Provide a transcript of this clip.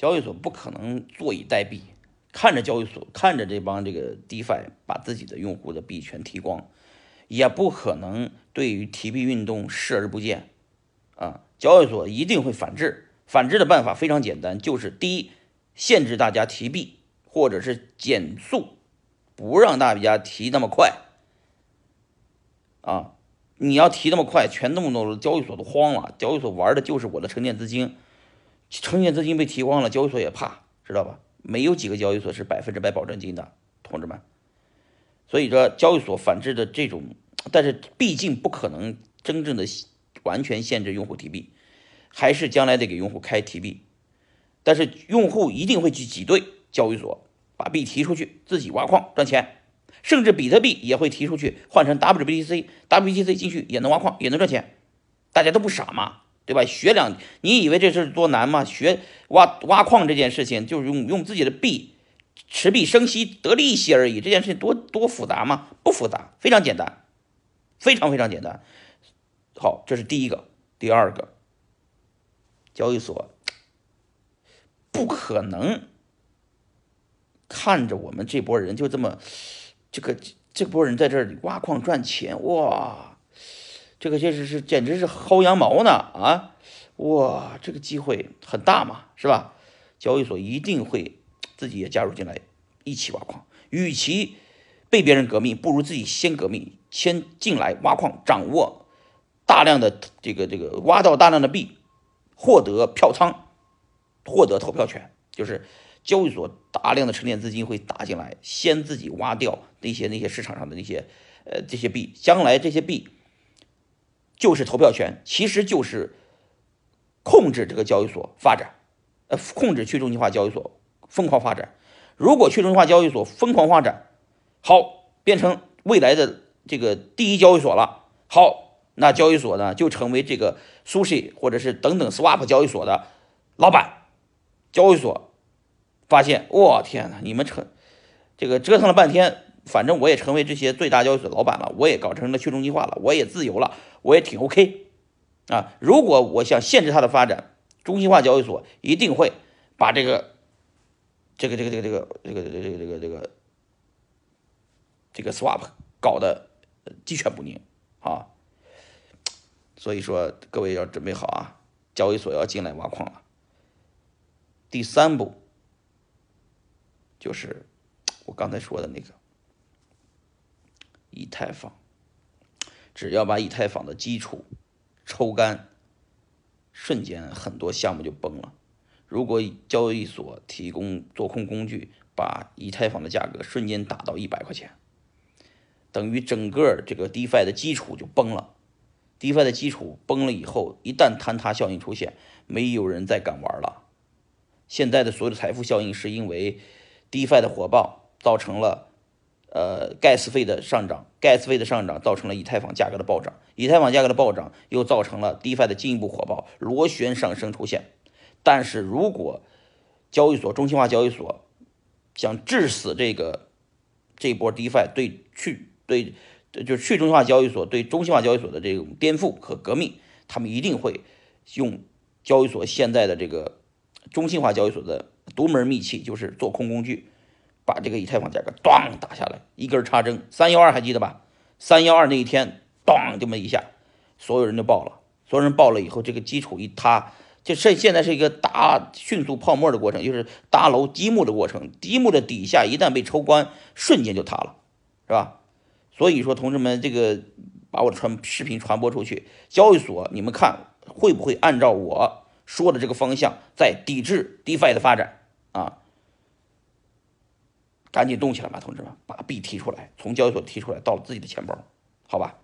交易所不可能坐以待毙，看着这帮这个 DeFi 把自己的用户的币全提光，也不可能对于提币运动视而不见啊！交易所一定会反制，反制的办法非常简单，就是第一，限制大家提币，或者是减速，不让大家提那么快啊！你要提那么快，全那么多交易所都慌了，交易所玩的就是我的沉淀资金，沉淀资金被提光了，交易所也怕，知道吧？没有几个交易所是100%保证金的，同志们。所以说，交易所反制的这种，但是毕竟不可能真正的完全限制用户提币，还是将来得给用户开提币，但是用户一定会去挤兑交易所，把币提出去，自己挖矿赚钱，甚至比特币也会提出去换成 WBTC 进去也能挖矿也能赚钱，大家都不傻嘛，对吧？你以为这事多难吗？挖矿这件事情就是用自己的币。持币生息得利息而已，这件事情多复杂吗？不复杂，非常简单，非常非常简单。好，这是第一个。第二个，交易所不可能看着我们这波人就这么，这波人在这里挖矿赚钱，哇，这简直是薅羊毛呢啊！哇，这个机会很大嘛，是吧？交易所一定会。自己也加入进来一起挖矿，与其被别人革命，不如自己先革命，先进来挖矿，掌握大量的挖到大量的币，获得票仓，获得投票权。就是交易所大量的沉淀资金会打进来，先自己挖掉那些市场上的这些币，将来这些币就是投票权，其实就是控制这个交易所发展，控制去中心化交易所。疯狂发展，如果去中心化交易所疯狂发展，好，变成未来的这个第一交易所了。好，那交易所呢就成为这个 Sushi 或者是等等 Swap 交易所的老板。交易所发现，哇，天哪，你们折腾了半天，反正我也成为这些最大交易所老板了，我也搞成了去中心化了，我也自由了，我也挺 OK 啊。如果我想限制它的发展，中心化交易所一定会把这个 swap 搞得鸡犬不宁啊，所以说各位要准备好啊，交易所要进来挖矿了。第三步就是我刚才说的那个以太坊，只要把以太坊的基础抽干，瞬间很多项目就崩了。如果交易所提供做空工具，把以太坊的价格瞬间打到100块钱，等于整个这个 DeFi 的基础就崩了。DeFi 的基础崩了以后，一旦坍塌效应出现，没有人再敢玩了。现在的所有的财富效应是因为 DeFi 的火爆造成了gas 费的上涨 ，gas 费的上涨造成了以太坊价格的暴涨，以太坊价格的暴涨又造成了 DeFi 的进一步火爆，螺旋上升出现。但是如果中心化交易所想致死这波 DeFi 去中心化交易所对中心化交易所的这种颠覆和革命，他们一定会用交易所现在的这个中心化交易所的独门秘器，就是做空工具，把这个以太坊价格咚打下来，一根插针。312还记得吧？312那一天咚这么一下，所有人都爆了，所有人爆了以后，这个基础一塌。现在是一个迅速泡沫的过程，就是搭楼积木的过程。积木的底下一旦被抽干，瞬间就塌了，是吧？所以说，同志们，这个把我的视频传播出去，交易所你们看会不会按照我说的这个方向在抵制 DeFi 的发展啊？赶紧动起来吧，同志们，把币提出来，从交易所提出来，到自己的钱包，好吧？